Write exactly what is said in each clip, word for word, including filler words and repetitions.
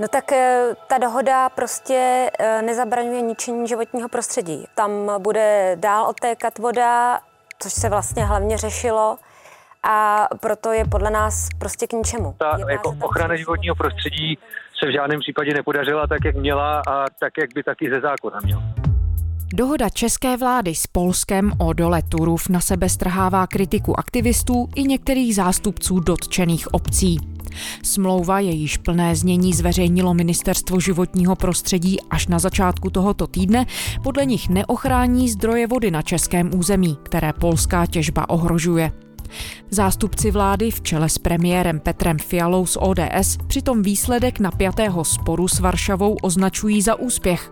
No tak ta dohoda prostě nezabraňuje ničení životního prostředí. Tam bude dál odtékat voda, což se vlastně hlavně řešilo, a proto je podle nás prostě k ničemu. Ta jako ochrana životního prostředí se v žádném případě nepodařila tak, jak měla a tak, jak by taky ze zákona měla. Dohoda české vlády s Polskem o dole Turów na sebe strhává kritiku aktivistů i některých zástupců dotčených obcí. Smlouva, jejíž plné znění zveřejnilo Ministerstvo životního prostředí až na začátku tohoto týdne, podle nich neochrání zdroje vody na českém území, které polská těžba ohrožuje. Zástupci vlády v čele s premiérem Petrem Fialou z O D S přitom výsledek napjatého sporu s Varšavou označují za úspěch.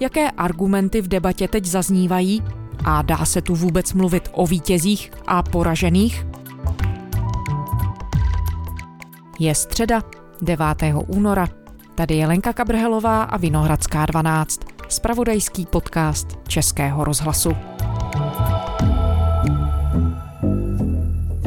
Jaké argumenty v debatě teď zaznívají? A dá se tu vůbec mluvit o vítězích a poražených? Je středa, devátého února. Tady je Lenka Kabrhelová a Vinohradská dvanáct, zpravodajský podcast Českého rozhlasu.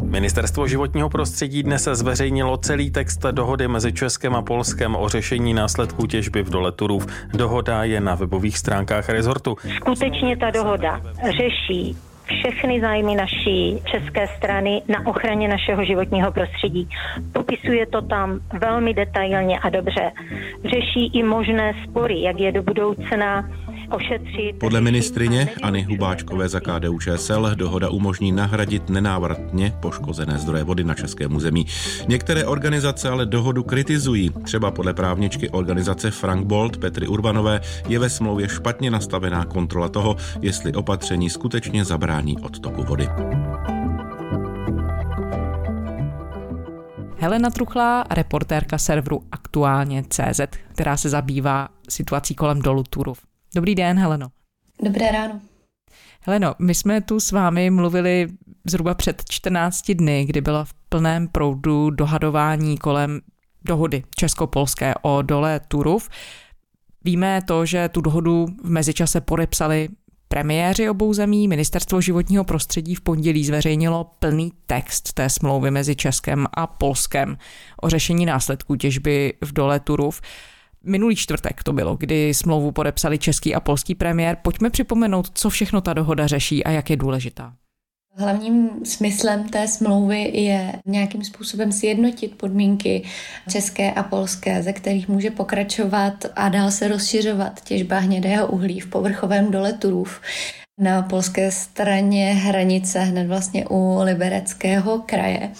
Ministerstvo životního prostředí dnes zveřejnilo celý text dohody mezi Českem a Polskem o řešení následků těžby v dole Turów. Dohoda je na webových stránkách rezortu. Skutečně ta dohoda řeší všechny zájmy naší české strany na ochraně našeho životního prostředí. Popisuje to tam velmi detailně a dobře. Řeší i možné spory, jak je do budoucna ošetřit. Podle ministryně Anny Hubáčkové za K D U Č S L dohoda umožní nahradit nenávratně poškozené zdroje vody na českém území. Některé organizace ale dohodu kritizují. Třeba podle právničky organizace Frank Bold Petry Urbanové je ve smlouvě špatně nastavená kontrola toho, jestli opatření skutečně zabrání odtoku vody. Helena Truchlá, reportérka serveru Aktuálně tečka cé zet, která se zabývá situací kolem dolu Turów. Dobrý den, Heleno. Dobré ráno. Heleno, my jsme tu s vámi mluvili zhruba před čtrnácti dny, kdy bylo v plném proudu dohadování kolem dohody česko-polské o dole Turów. Víme to, že tu dohodu v mezičase podepsali premiéři obou zemí. Ministerstvo životního prostředí v pondělí zveřejnilo plný text té smlouvy mezi Českem a Polskem o řešení následků těžby v dole Turów. Minulý čtvrtek to bylo, kdy smlouvu podepsali český a polský premiér. Pojďme připomenout, co všechno ta dohoda řeší a jak je důležitá. Hlavním smyslem té smlouvy je nějakým způsobem sjednotit podmínky české a polské, ze kterých může pokračovat a dál se rozšiřovat těžba hnědého uhlí v povrchovém dole Turów na polské straně hranice, hned vlastně u Libereckého kraje,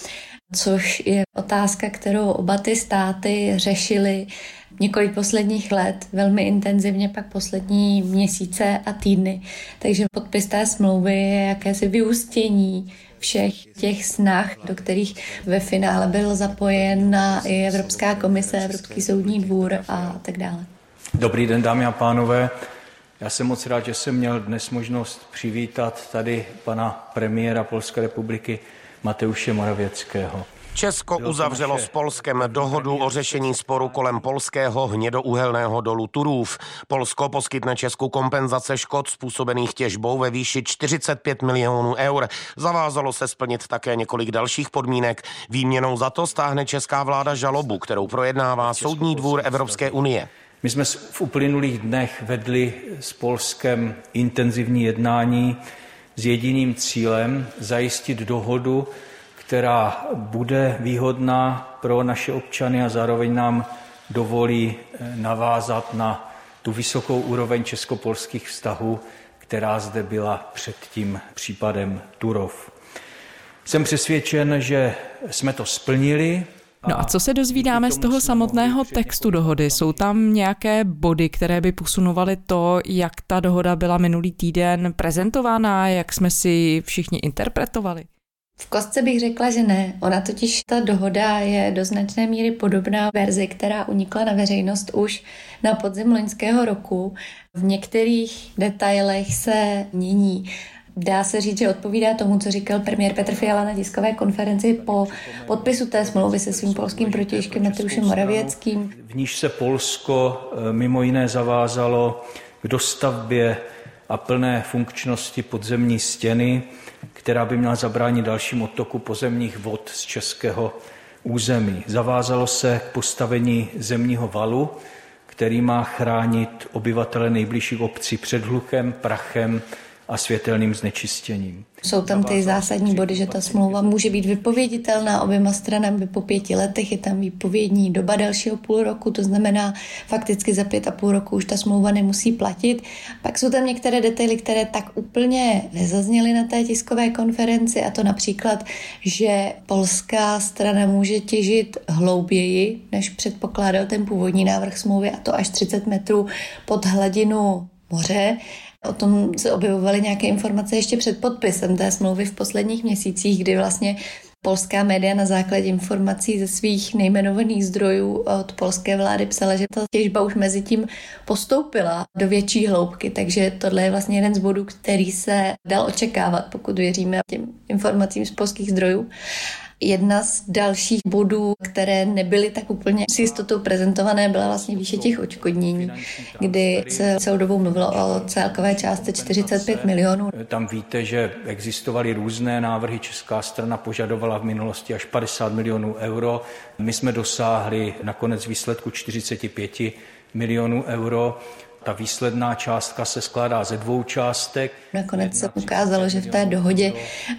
což je otázka, kterou oba ty státy řešily několik posledních let, velmi intenzivně pak poslední měsíce a týdny. Takže podpis té smlouvy je jakési vyústění všech těch snah, do kterých ve finále byl zapojena i Evropská komise, Evropský soudní dvůr a tak dále. Dobrý den, dámy a pánové. Já jsem moc rád, že jsem měl dnes možnost přivítat tady pana premiéra Polské republiky Mateusze Morawieckého. Česko uzavřelo s Polskem dohodu o řešení sporu kolem polského hnědouhelného dolu Turów. Polsko poskytne Česku kompenzace škod způsobených těžbou ve výši čtyřicet pět milionů eur. Zavázalo se splnit také několik dalších podmínek. Výměnou za to stáhne česká vláda žalobu, kterou projednává Soudní dvůr Evropské unie. My jsme v uplynulých dnech vedli s Polskem intenzivní jednání s jediným cílem zajistit dohodu, která bude výhodná pro naše občany a zároveň nám dovolí navázat na tu vysokou úroveň česko-polských vztahů, která zde byla před tím případem Turów. Jsem přesvědčen, že jsme to splnili. No a co se dozvídáme z toho samotného textu dohody? Jsou tam nějaké body, které by posunovaly to, jak ta dohoda byla minulý týden prezentována, jak jsme si všichni interpretovali? V kostce bych řekla, že ne. Ona totiž, ta dohoda je do značné míry podobná verzi, která unikla na veřejnost už na podzim loňského roku. V některých detailech se mění. Dá se říct, že odpovídá tomu, co říkal premiér Petr Fiala na tiskové konferenci po podpisu té smlouvy se svým polským protějškem Mateuszem Morawieckým. V níž se Polsko mimo jiné zavázalo k dostavbě a plné funkčnosti podzemní stěny, která by měla zabránit dalším odtoku pozemních vod z českého území. Zavázalo se k postavení zemního valu, který má chránit obyvatele nejbližších obcí před hlukem, prachem a světelným znečištěním. Jsou tam ty zásadní body, že ta smlouva může být vypověditelná oběma stranami po pěti letech, je tam výpovědní doba dalšího půl roku, to znamená fakticky za pět a půl roku už ta smlouva nemusí platit. Pak jsou tam některé detaily, které tak úplně nezazněly na té tiskové konferenci, a to například, že polská strana může těžit hlouběji, než předpokládal ten původní návrh smlouvy, a to až třicet metrů pod hladinu moře. O tom se objevovaly nějaké informace ještě před podpisem té smlouvy v posledních měsících, kdy vlastně polská média na základě informací ze svých nejmenovaných zdrojů od polské vlády psala, že ta těžba už mezi tím postoupila do větší hloubky, takže tohle je vlastně jeden z bodů, který se dal očekávat, pokud věříme těm informacím z polských zdrojů. Jedna z dalších bodů, které nebyly tak úplně s jistotou prezentované, byla vlastně výše těch odškodnění, kdy se celou dobu mluvilo o celkové částce čtyřicet pět milionů. Tam víte, že existovaly různé návrhy. Česká strana požadovala v minulosti až padesát milionů euro. My jsme dosáhli nakonec výsledku čtyřicet pět milionů euro. Ta výsledná částka se skládá ze dvou částek. Nakonec se ukázalo, že v té dohodě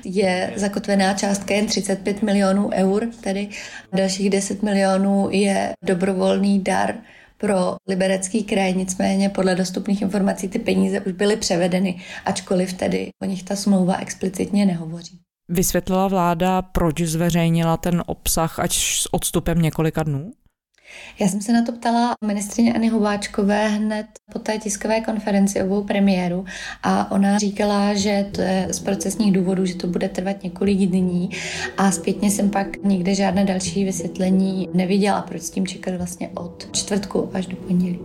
je zakotvená částka jen třicet pět milionů eur, tedy dalších deset milionů je dobrovolný dar pro Liberecký kraj, nicméně podle dostupných informací ty peníze už byly převedeny, ačkoliv tedy o nich ta smlouva explicitně nehovoří. Vysvětlila vláda, proč zveřejnila ten obsah až s odstupem několika dnů? Já jsem se na to ptala ministryně Anny Hubáčkové hned po té tiskové konferenci obou premiérů a ona říkala, že to je z procesních důvodů, že to bude trvat několik dní, a zpětně jsem pak nikde žádné další vysvětlení neviděla, proč s tím čekat vlastně od čtvrtku až do pondělí.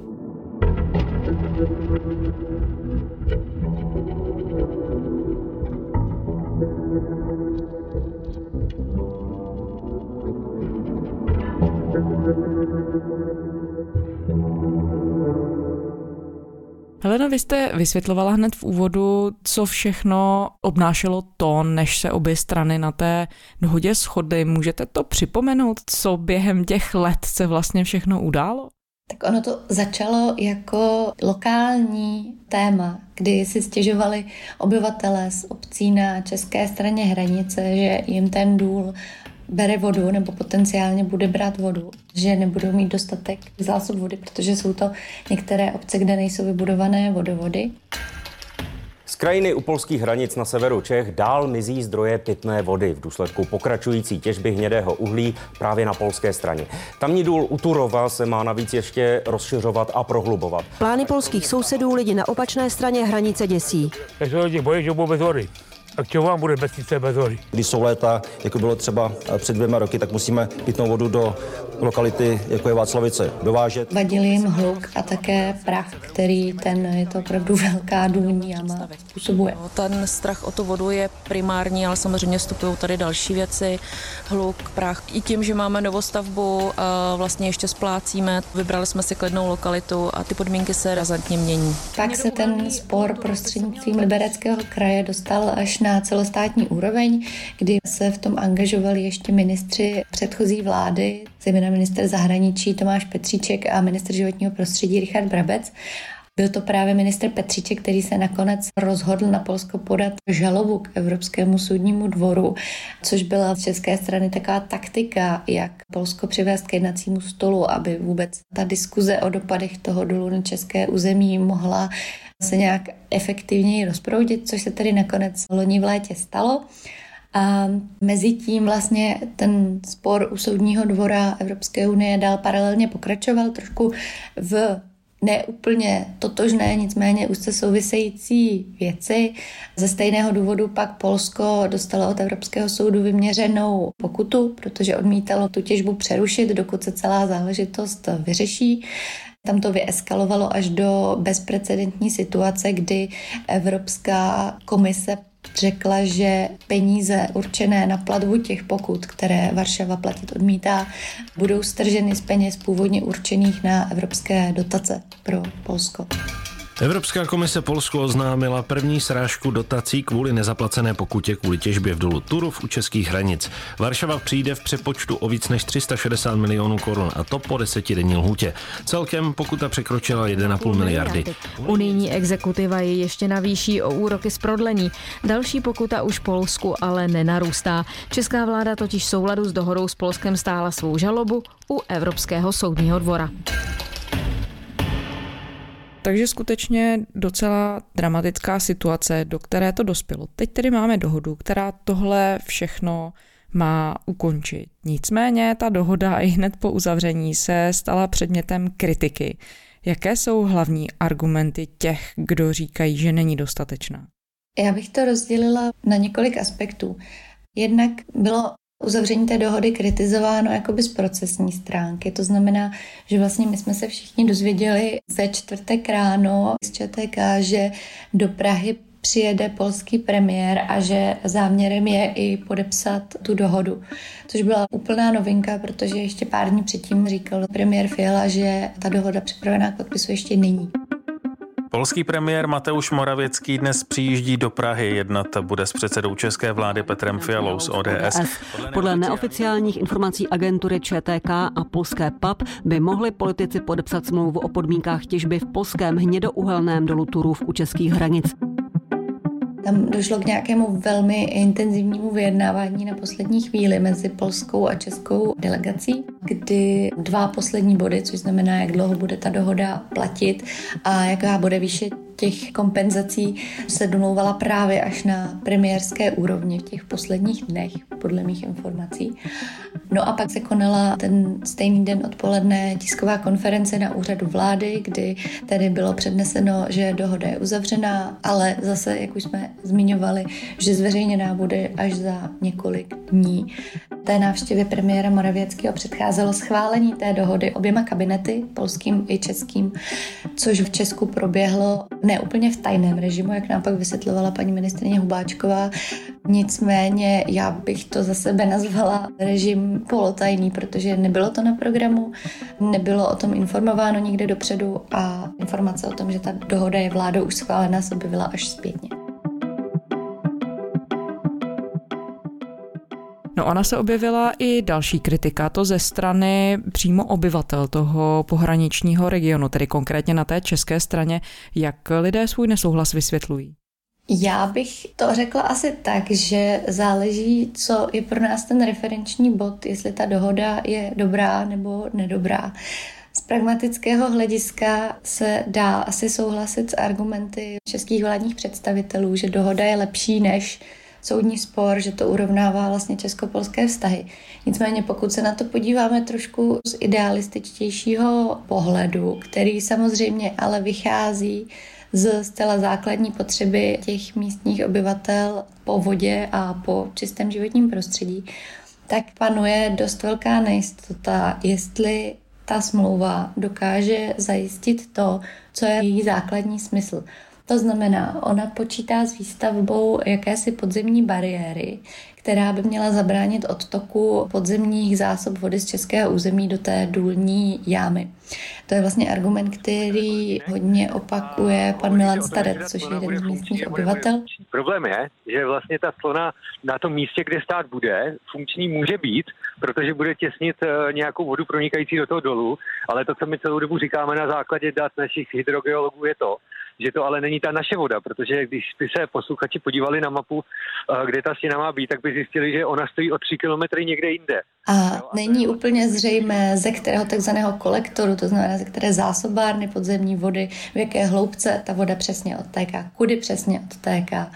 Heleno, vy jste vysvětlovala hned v úvodu, co všechno obnášelo to, než se obě strany na té dohodě shodly. Můžete to připomenout, co během těch let se vlastně všechno událo? Tak ono to začalo jako lokální téma, kdy si stěžovali obyvatelé z obcí na české straně hranice, že jim ten důl bere vodu nebo potenciálně bude brát vodu, že nebudou mít dostatek zásob vody, protože jsou to některé obce, kde nejsou vybudované vodovody. Z krajiny u polských hranic na severu Čech dál mizí zdroje pitné vody v důsledku pokračující těžby hnědého uhlí právě na polské straně. Tamní důl u Turova se má navíc ještě rozšiřovat a prohlubovat. Plány polských sousedů lidi na opačné straně hranice děsí. Takže lidi bojí, že budou bez vody. Tak čeho vám bude vesnice bez vody? Když jsou léta, jako bylo třeba před dvěma roky, tak musíme pitnou vodu do lokality, jako je Václavice, dovážet. Vadil jim hluk a také prach, který ten, je to opravdu velká důlní jama, způsobuje. No, ten strach o tu vodu je primární, ale samozřejmě vstupují tady další věci, hluk, prach. I tím, že máme novostavbu, vlastně ještě splácíme, vybrali jsme si klidnou lokalitu a ty podmínky se razantně mění. Pak se ten spor prostřednictvím Libereckého kraje dostal až na celostátní úroveň, kdy se v tom angažovali ještě ministři předchozí vlády, zejména ministr zahraničí Tomáš Petříček a ministr životního prostředí Richard Brabec. Byl to právě ministr Petříček, který se nakonec rozhodl na Polsko podat žalobu k Evropskému soudnímu dvoru, což byla z české strany taková taktika, jak Polsko přivést k jednacímu stolu, aby vůbec ta diskuze o dopadech toho dolu na české území mohla se nějak efektivněji rozproudit, což se tedy nakonec loni v létě stalo. A mezi tím vlastně ten spor u Soudního dvora Evropské unie dál paralelně pokračoval trošku v neúplně totožné, nicméně úzce související věci. Ze stejného důvodu pak Polsko dostalo od Evropského soudu vyměřenou pokutu, protože odmítalo tu těžbu přerušit, dokud se celá záležitost vyřeší. Tam to vyeskalovalo až do bezprecedentní situace, kdy Evropská komise řekla, že peníze určené na platbu těch pokut, které Varšava platit odmítá, budou strženy z peněz původně určených na evropské dotace pro Polsko. Evropská komise Polsku oznámila první srážku dotací kvůli nezaplacené pokutě kvůli těžbě v dolu Turów u českých hranic. Varšava přijde v přepočtu o víc než tři sta šedesát milionů korun, a to po desetidenní lhůtě. Celkem pokuta překročila jedna celá pět miliardy. Unijní exekutiva ji ještě navýší o úroky z prodlení. Další pokuta už Polsku ale nenarůstá. Česká vláda totiž v souladu s dohodou s Polskem stáhla svou žalobu u Evropského soudního dvora. Takže skutečně docela dramatická situace, do které to dospělo. Teď tedy máme dohodu, která tohle všechno má ukončit. Nicméně ta dohoda i hned po uzavření se stala předmětem kritiky. Jaké jsou hlavní argumenty těch, kdo říkají, že není dostatečná? Já bych to rozdělila na několik aspektů. Jednak bylo uzavření té dohody kritizováno jakoby z procesní stránky. To znamená, že vlastně my jsme se všichni dozvěděli ve čtvrtek ráno z Č T K, že do Prahy přijede polský premiér a že záměrem je i podepsat tu dohodu. Což byla úplná novinka, protože ještě pár dní předtím říkal premiér Fiala, že ta dohoda připravená k podpisu ještě není. Polský premiér Mateusz Morawiecki dnes přijíždí do Prahy. Jednat bude s předsedou české vlády Petrem Fialou z O D S. Podle neoficiálních informací agentury Č T K a polské P A P by mohli politici podepsat smlouvu o podmínkách těžby v polském hnědouhelném dolu Turów u českých hranic. Tam došlo k nějakému velmi intenzivnímu vyjednávání na poslední chvíli mezi polskou a českou delegací, kdy dva poslední body, což znamená, jak dlouho bude ta dohoda platit a jaká bude výše těch kompenzací, se domlouvala právě až na premiérské úrovni v těch posledních dnech, podle mých informací. No a pak se konala ten stejný den odpoledne tisková konference na úřadu vlády, kdy tedy bylo předneseno, že dohoda je uzavřená, ale zase, jak už jsme zmiňovali, že zveřejněná bude až za několik dní. Té návštěvě premiéra Morawieckého předcházelo schválení té dohody oběma kabinety, polským i českým, což v Česku proběhlo ne úplně v tajném režimu, jak nám pak vysvětlovala paní ministryně Hubáčková. Nicméně já bych to za sebe nazvala režim polotajný, protože nebylo to na programu, nebylo o tom informováno nikde dopředu a informace o tom, že ta dohoda je vládou už schválená, se objevila až zpětně. No ona se objevila i další kritika, to ze strany přímo obyvatel toho pohraničního regionu, tedy konkrétně na té české straně, jak lidé svůj nesouhlas vysvětlují. Já bych to řekla asi tak, že záleží, co je pro nás ten referenční bod, jestli ta dohoda je dobrá nebo nedobrá. Z pragmatického hlediska se dá asi souhlasit s argumenty českých vládních představitelů, že dohoda je lepší než soudní spor, že to urovnává vlastně česko-polské vztahy. Nicméně pokud se na to podíváme trošku z idealističtějšího pohledu, který samozřejmě ale vychází z zcela základní potřeby těch místních obyvatel po vodě a po čistém životním prostředí, tak panuje dost velká nejistota, jestli ta smlouva dokáže zajistit to, co je její základní smysl. To znamená, ona počítá s výstavbou jakési podzemní bariéry, která by měla zabránit odtoku podzemních zásob vody z českého území do té důlní jámy. To je vlastně argument, který hodně opakuje pan Milan Staret, což je jeden z místních obyvatel. Problém je, že vlastně ta slona na tom místě, kde stát bude, funkční může být, protože bude těsnit nějakou vodu pronikající do toho dolu, ale to, co my celou dobu říkáme na základě dat našich hydrogeologů, je to, že to ale není ta naše voda, protože když by se posluchači podívali na mapu, kde ta stěna má být, tak by zjistili, že ona stojí o tři kilometry někde jinde. A není úplně zřejmé, ze kterého takzvaného kolektoru, to znamená ze které zásobárny podzemní vody, v jaké hloubce ta voda přesně odtéká, kudy přesně odtéká.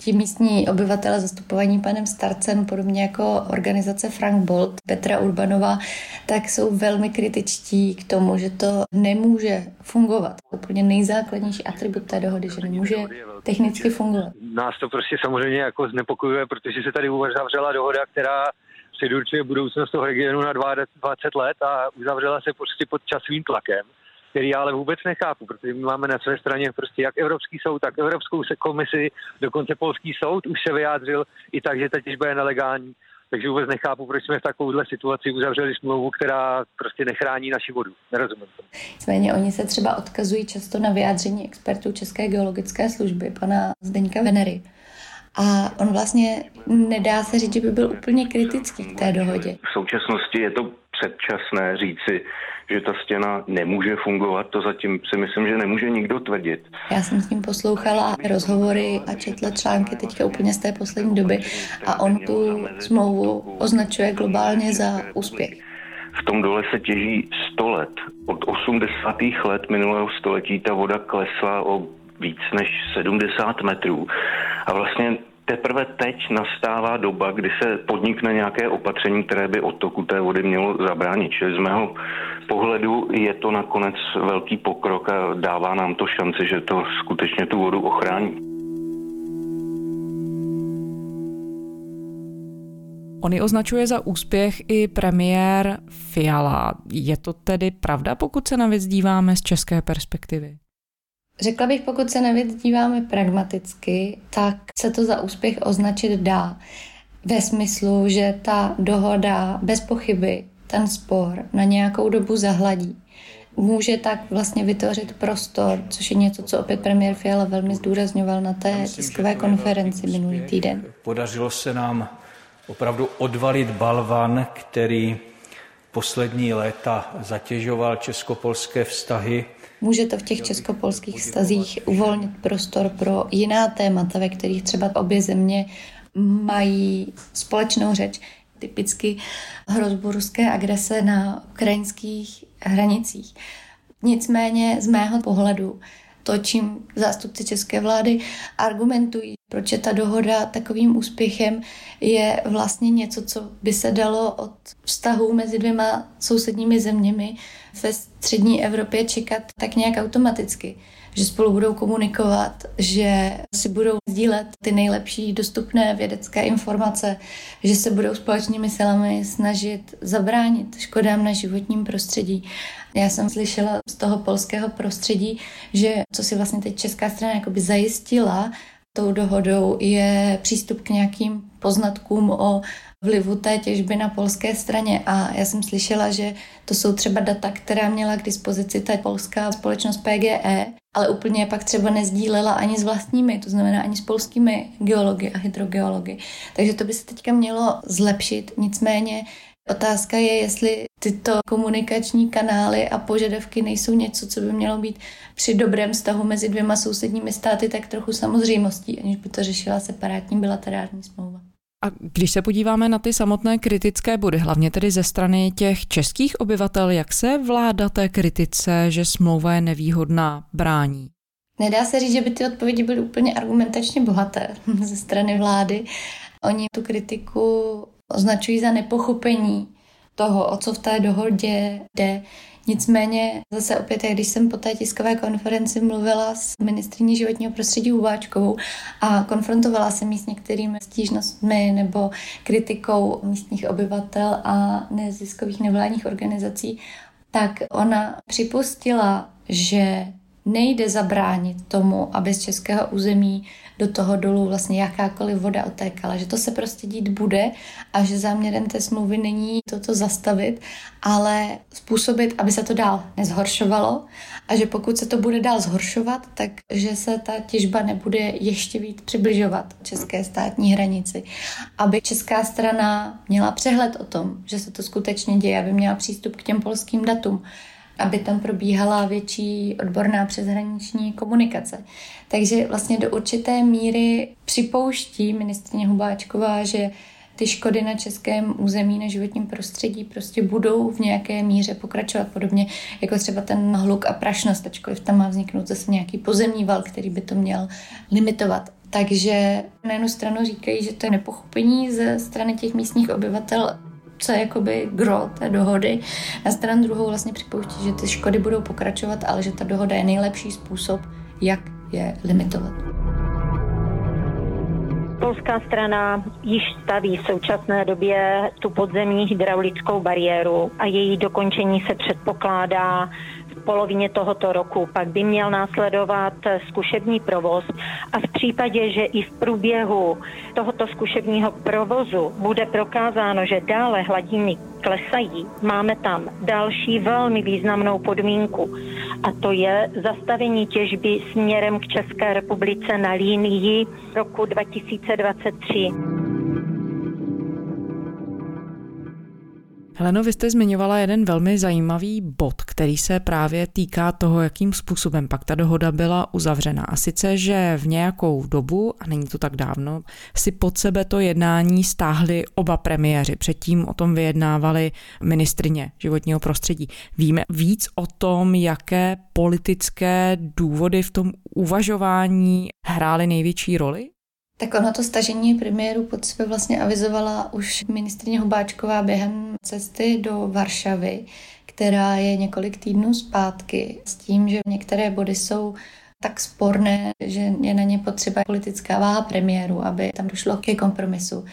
Ti místní obyvatelé zastupovaní panem Starcem, podobně jako organizace Frank Bold, Petra Urbanová, tak jsou velmi kritičtí k tomu, že to nemůže fungovat. Úplně nejzákladnější atribut té dohody, že nemůže technicky fungovat. Nás to prostě samozřejmě jako znepokojuje, protože se tady uzavřela dohoda, která předurčuje budoucnost toho regionu na dvacet let a uzavřela se prostě pod časovým tlakem, který já ale vůbec nechápu, protože my máme na své straně prostě jak Evropský soud, tak Evropskou komisi, dokonce Polský soud už se vyjádřil i tak, že ta těžba je nelegální. Takže vůbec nechápu, proč jsme v takovouhle situaci uzavřeli smlouvu, která prostě nechrání naši vodu. Nerozumím tomu. Nicméně oni se třeba odkazují často na vyjádření expertů České geologické služby, pana Zdeňka Venery. A on vlastně nedá se říct, že by byl úplně kritický k té dohodě. V současnosti je to předčasné říci, že ta stěna nemůže fungovat, to zatím si myslím, že nemůže nikdo tvrdit. Já jsem s ním poslouchala rozhovory a četla články teďka úplně z té poslední doby a on tu smlouvu označuje globálně za úspěch. V tom dole se těží sto let. Od osmdesátých let minulého století ta voda klesla o víc než sedmdesát metrů a vlastně teprve teď nastává doba, kdy se podnikne nějaké opatření, které by odtoku té vody mělo zabránit. Čili z mého pohledu je to nakonec velký pokrok a dává nám to šanci, že to skutečně tu vodu ochrání. On ji označuje za úspěch i premiér Fiala. Je to tedy pravda, pokud se na věc díváme z české perspektivy? Řekla bych, pokud se na věc díváme pragmaticky, tak se to za úspěch označit dá. Ve smyslu, že ta dohoda bez pochyby ten spor na nějakou dobu zahladí. Může tak vlastně vytvořit prostor, což je něco, co opět premiér Fiala velmi zdůrazňoval na té tiskové konferenci minulý týden. Podařilo se nám opravdu odvalit balvan, který poslední léta zatěžoval česko-polské vztahy. Může to v těch česko-polských vztazích uvolnit prostor pro jiná témata, ve kterých třeba obě země mají společnou řeč, typicky hrozbu ruské agrese na ukrajinských hranicích. Nicméně z mého pohledu to, čím zástupci české vlády argumentují, proč je ta dohoda takovým úspěchem, je vlastně něco, co by se dalo od vztahů mezi dvěma sousedními zeměmi ve střední Evropě čekat tak nějak automaticky. Že spolu budou komunikovat, že si budou sdílet ty nejlepší dostupné vědecké informace, že se budou společnými silami snažit zabránit škodám na životním prostředí. Já jsem slyšela z toho polského prostředí, že co si vlastně teď česká strana jakoby zajistila tou dohodou, je přístup k nějakým poznatkům o vlivu té těžby na polské straně. A já jsem slyšela, že to jsou třeba data, která měla k dispozici ta polská společnost P G E, ale úplně pak třeba nezdílela ani s vlastními, to znamená ani s polskými geology a hydrogeology. Takže to by se teďka mělo zlepšit. Nicméně otázka je, jestli tyto komunikační kanály a požadavky nejsou něco, co by mělo být při dobrém vztahu mezi dvěma sousedními státy tak trochu samozřejmostí, aniž by to řešila separátní bilaterální smlouva. A když se podíváme na ty samotné kritické body, hlavně tedy ze strany těch českých obyvatel, jak se vláda té kritice, že smlouva je nevýhodná, brání? Nedá se říct, že by ty odpovědi byly úplně argumentačně bohaté ze strany vlády. Oni tu kritiku označují za nepochopení toho, o co v té dohodě jde. Nicméně zase opět, když jsem po té tiskové konferenci mluvila s ministryní životního prostředí Hubáčkovou a konfrontovala jsem ji s některými stížnostmi nebo kritikou místních obyvatel a neziskových nevládních organizací, tak ona připustila, že nejde zabránit tomu, aby z českého území do toho dolu vlastně jakákoliv voda otékala, že to se prostě dít bude a že záměrem té smlouvy není toto zastavit, ale způsobit, aby se to dál nezhoršovalo a že pokud se to bude dál zhoršovat, tak že se ta těžba nebude ještě víc přibližovat české státní hranici. Aby česká strana měla přehled o tom, že se to skutečně děje, aby měla přístup k těm polským datům, aby tam probíhala větší odborná přeshraniční komunikace. Takže vlastně do určité míry připouští ministryně Hubáčková, že ty škody na českém území, na životním prostředí prostě budou v nějaké míře pokračovat podobně, jako třeba ten hluk a prašnost, ačkoliv tam má vzniknout zase nějaký pozemní val, který by to měl limitovat. Takže na jednu stranu říkají, že to je nepochopení ze strany těch místních obyvatel, co je jakoby gro té dohody. Na stranu druhou vlastně připouští, že ty škody budou pokračovat, ale že ta dohoda je nejlepší způsob, jak je limitovat. Polská strana již staví v současné době tu podzemní hydraulickou bariéru a její dokončení se předpokládá v polovině tohoto roku. Pak by měl následovat zkušební provoz a v případě, že i v průběhu tohoto zkušebního provozu bude prokázáno, že dále hladiny klesají, máme tam další velmi významnou podmínku a to je zastavení těžby směrem k České republice na línii roku dva tisíce dvacet tři. Heleno, vy jste zmiňovala jeden velmi zajímavý bod, který se právě týká toho, jakým způsobem pak ta dohoda byla uzavřena. A sice, že v nějakou dobu, a není to tak dávno, si pod sebe to jednání stáhli oba premiéři. Předtím o tom vyjednávali ministryně životního prostředí. Víme víc o tom, jaké politické důvody v tom uvažování hrály největší roli? Tak ono to stažení premiérů pod sebe vlastně avizovala už ministryně Hubáčková během cesty do Varšavy, která je několik týdnů zpátky, s tím, že některé body jsou tak sporné, že je na ně potřeba politická váha premiérů, aby tam došlo ke kompromisu.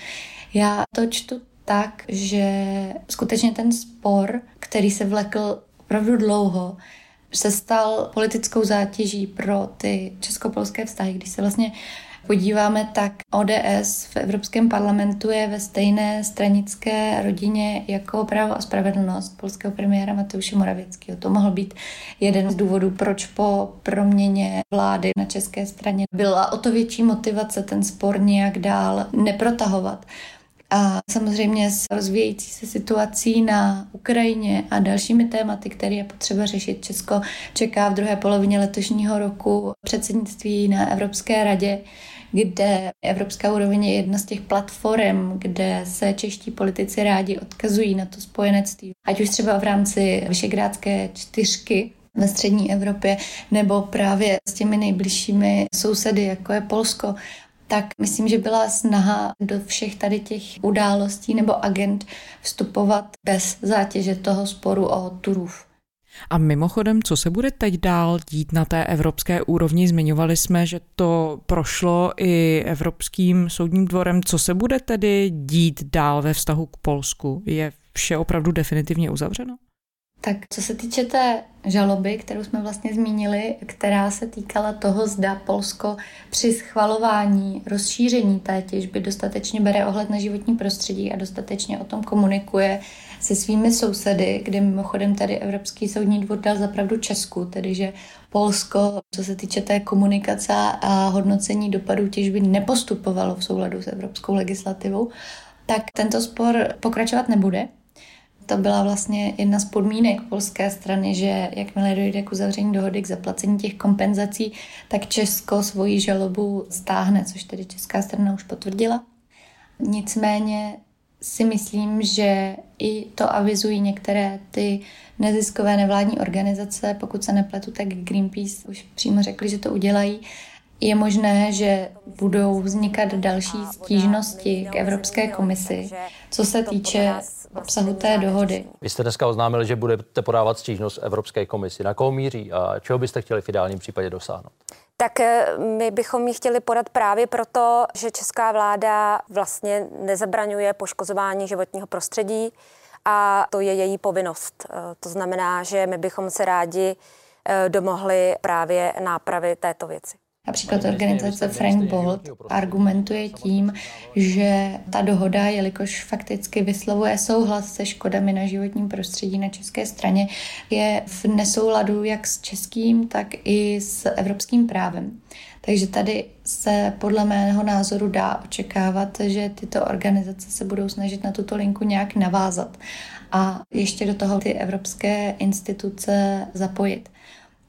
Já to čtu tak, že skutečně ten spor, který se vlekl opravdu dlouho, se stal politickou zátěží pro ty česko-polské vztahy, když se vlastně podíváme, tak O D S v Evropském parlamentu je ve stejné stranické rodině jako Právo a spravedlnost polského premiéra Mateusze Morawieckého. To mohl být jeden z důvodů, proč po proměně vlády na české straně byla o to větší motivace ten spor nějak dál neprotahovat. A samozřejmě s rozvíjející se situací na Ukrajině a dalšími tématy, které je potřeba řešit, Česko čeká v druhé polovině letošního roku předsednictví na Evropské radě, kde Evropská úroveň je jedna z těch platform, kde se čeští politici rádi odkazují na to spojenectví, ať už třeba v rámci Visegrádské čtyřky ve střední Evropě, nebo právě s těmi nejbližšími sousedy, jako je Polsko. Tak myslím, že byla snaha do všech tady těch událostí nebo agent vstupovat bez zátěže toho sporu o Turów. A mimochodem, co se bude teď dál dít na té evropské úrovni? Zmiňovali jsme, že to prošlo i Evropským soudním dvorem. Co se bude tedy dít dál ve vztahu k Polsku? Je vše opravdu definitivně uzavřeno? Tak co se týče té žaloby, kterou jsme vlastně zmínili, která se týkala toho, zda Polsko při schvalování rozšíření té těžby dostatečně bere ohled na životní prostředí a dostatečně o tom komunikuje se svými sousedy, kde mimochodem tady Evropský soudní dvůr dal zapravdu Česku, tedy že Polsko, co se týče té komunikace a hodnocení dopadů těžby, nepostupovalo v souladu s evropskou legislativou, tak tento spor pokračovat nebude. To byla vlastně jedna z podmínek polské strany, že jakmile dojde k uzavření dohody k zaplacení těch kompenzací, tak Česko svoji žalobu stáhne, což tedy česká strana už potvrdila. Nicméně si myslím, že i to avizují některé ty neziskové nevládní organizace, pokud se nepletu, tak Greenpeace už přímo řekli, že to udělají. Je možné, že budou vznikat další stížnosti k Evropské komisi, co se týče obsahu té dohody. Vy jste dneska oznámili, že budete podávat stížnost Evropské komisi. Na koho míří a čeho byste chtěli v ideálním případě dosáhnout? Tak my bychom ji chtěli podat právě proto, že česká vláda vlastně nezabraňuje poškozování životního prostředí a to je její povinnost. To znamená, že my bychom se rádi domohli právě nápravy této věci. Například organizace Frank Bold argumentuje tím, že ta dohoda, jelikož fakticky vyslovuje souhlas se škodami na životním prostředí na české straně, je v nesouladu jak s českým, tak i s evropským právem. Takže tady se podle mého názoru dá očekávat, že tyto organizace se budou snažit na tuto linku nějak navázat a ještě do toho ty evropské instituce zapojit.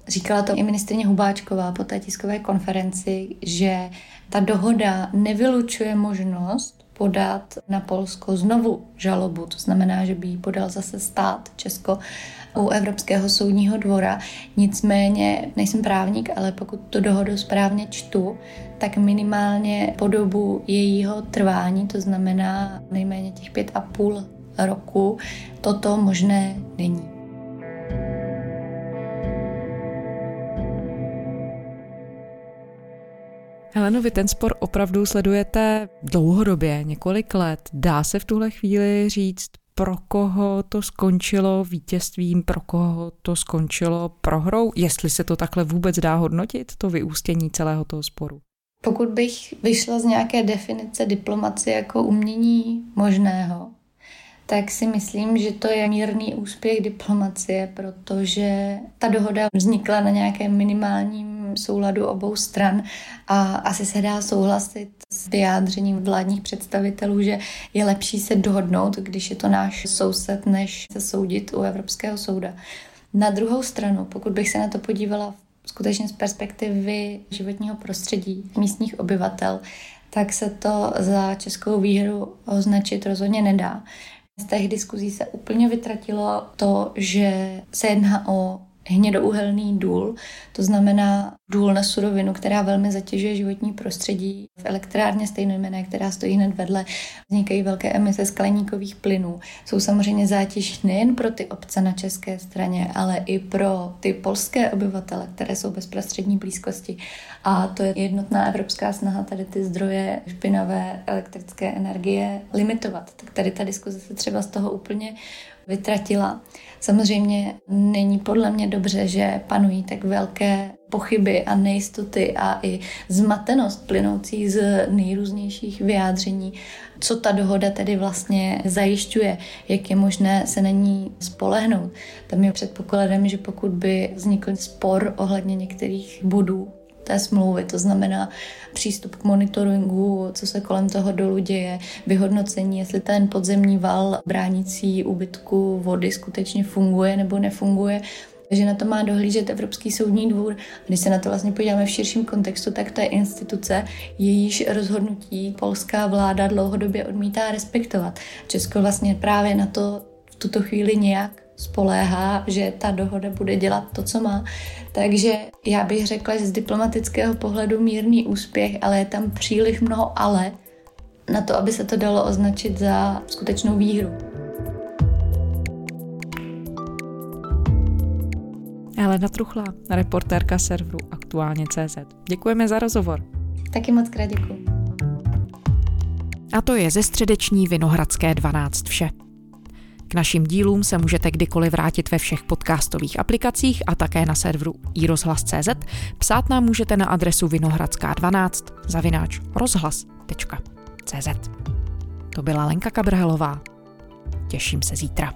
Říkala to i ministryně Hubáčková po té tiskové konferenci, že ta dohoda nevylučuje možnost podat na Polsko znovu žalobu. To znamená, že by ji podal zase stát Česko u Evropského soudního dvora. Nicméně, nejsem právník, ale pokud tu dohodu správně čtu, tak minimálně po dobu jejího trvání, to znamená nejméně těch pět a půl roku, toto možné není. Heleno, vy ten spor opravdu sledujete dlouhodobě, několik let. Dá se v tuhle chvíli říct, pro koho to skončilo vítězstvím, pro koho to skončilo prohrou, jestli se to takhle vůbec dá hodnotit, to vyústění celého toho sporu. Pokud bych vyšla z nějaké definice diplomacie jako umění možného, tak si myslím, že to je mírný úspěch diplomacie, protože ta dohoda vznikla na nějakém minimálním souladu obou stran a asi se dá souhlasit s vyjádřením vládních představitelů, že je lepší se dohodnout, když je to náš soused, než se soudit u Evropského souda. Na druhou stranu, pokud bych se na to podívala skutečně z perspektivy životního prostředí místních obyvatel, tak se to za českou výhru označit rozhodně nedá. Z těch diskuzí se úplně vytratilo to, že se jedná o hnědouhelný důl, to znamená důl na surovinu, která velmi zatěžuje životní prostředí. V elektrárně stejnojmenné, která stojí hned vedle, vznikají velké emise skleníkových plynů. Jsou samozřejmě zátěž nejen pro ty obce na české straně, ale i pro ty polské obyvatele, které jsou v bezprostřední blízkosti. A to je jednotná evropská snaha tady ty zdroje špinavé elektrické energie limitovat. Tak tady ta diskuze se třeba z toho úplně vytratila. Samozřejmě není podle mě dobře, že panují tak velké pochyby a nejistoty a i zmatenost plynoucí z nejrůznějších vyjádření, co ta dohoda tedy vlastně zajišťuje, jak je možné se na ní spolehnout. Tam je předpokladem, že pokud by vznikl spor ohledně některých bodů té smlouvy, to znamená přístup k monitoringu, co se kolem toho dolu děje, vyhodnocení, jestli ten podzemní val bránící úbytku vody skutečně funguje nebo nefunguje, že na to má dohlížet Evropský soudní dvůr. Když se na to vlastně podíváme v širším kontextu, tak to je instituce, jejíž rozhodnutí polská vláda dlouhodobě odmítá respektovat. Česko vlastně právě na to v tuto chvíli nějak spoléhá, že ta dohoda bude dělat to, co má. Takže já bych řekla, že z diplomatického pohledu mírný úspěch, ale je tam příliš mnoho ale na to, aby se to dalo označit za skutečnou výhru. Helena Truchlá, reportérka serveru Aktuálně tečka cé zet. Děkujeme za rozhovor. Taky moc krát děkuji. A to je ze středeční Vinohradské dvanáct vše. K našim dílům se můžete kdykoliv vrátit ve všech podcastových aplikacích a také na serveru i rozhlas tečka cé zet. Psát nám můžete na adresu vinohradská dvanáct zavináč rozhlas tečka cé zet. To byla Lenka Kabrhelová. Těším se zítra.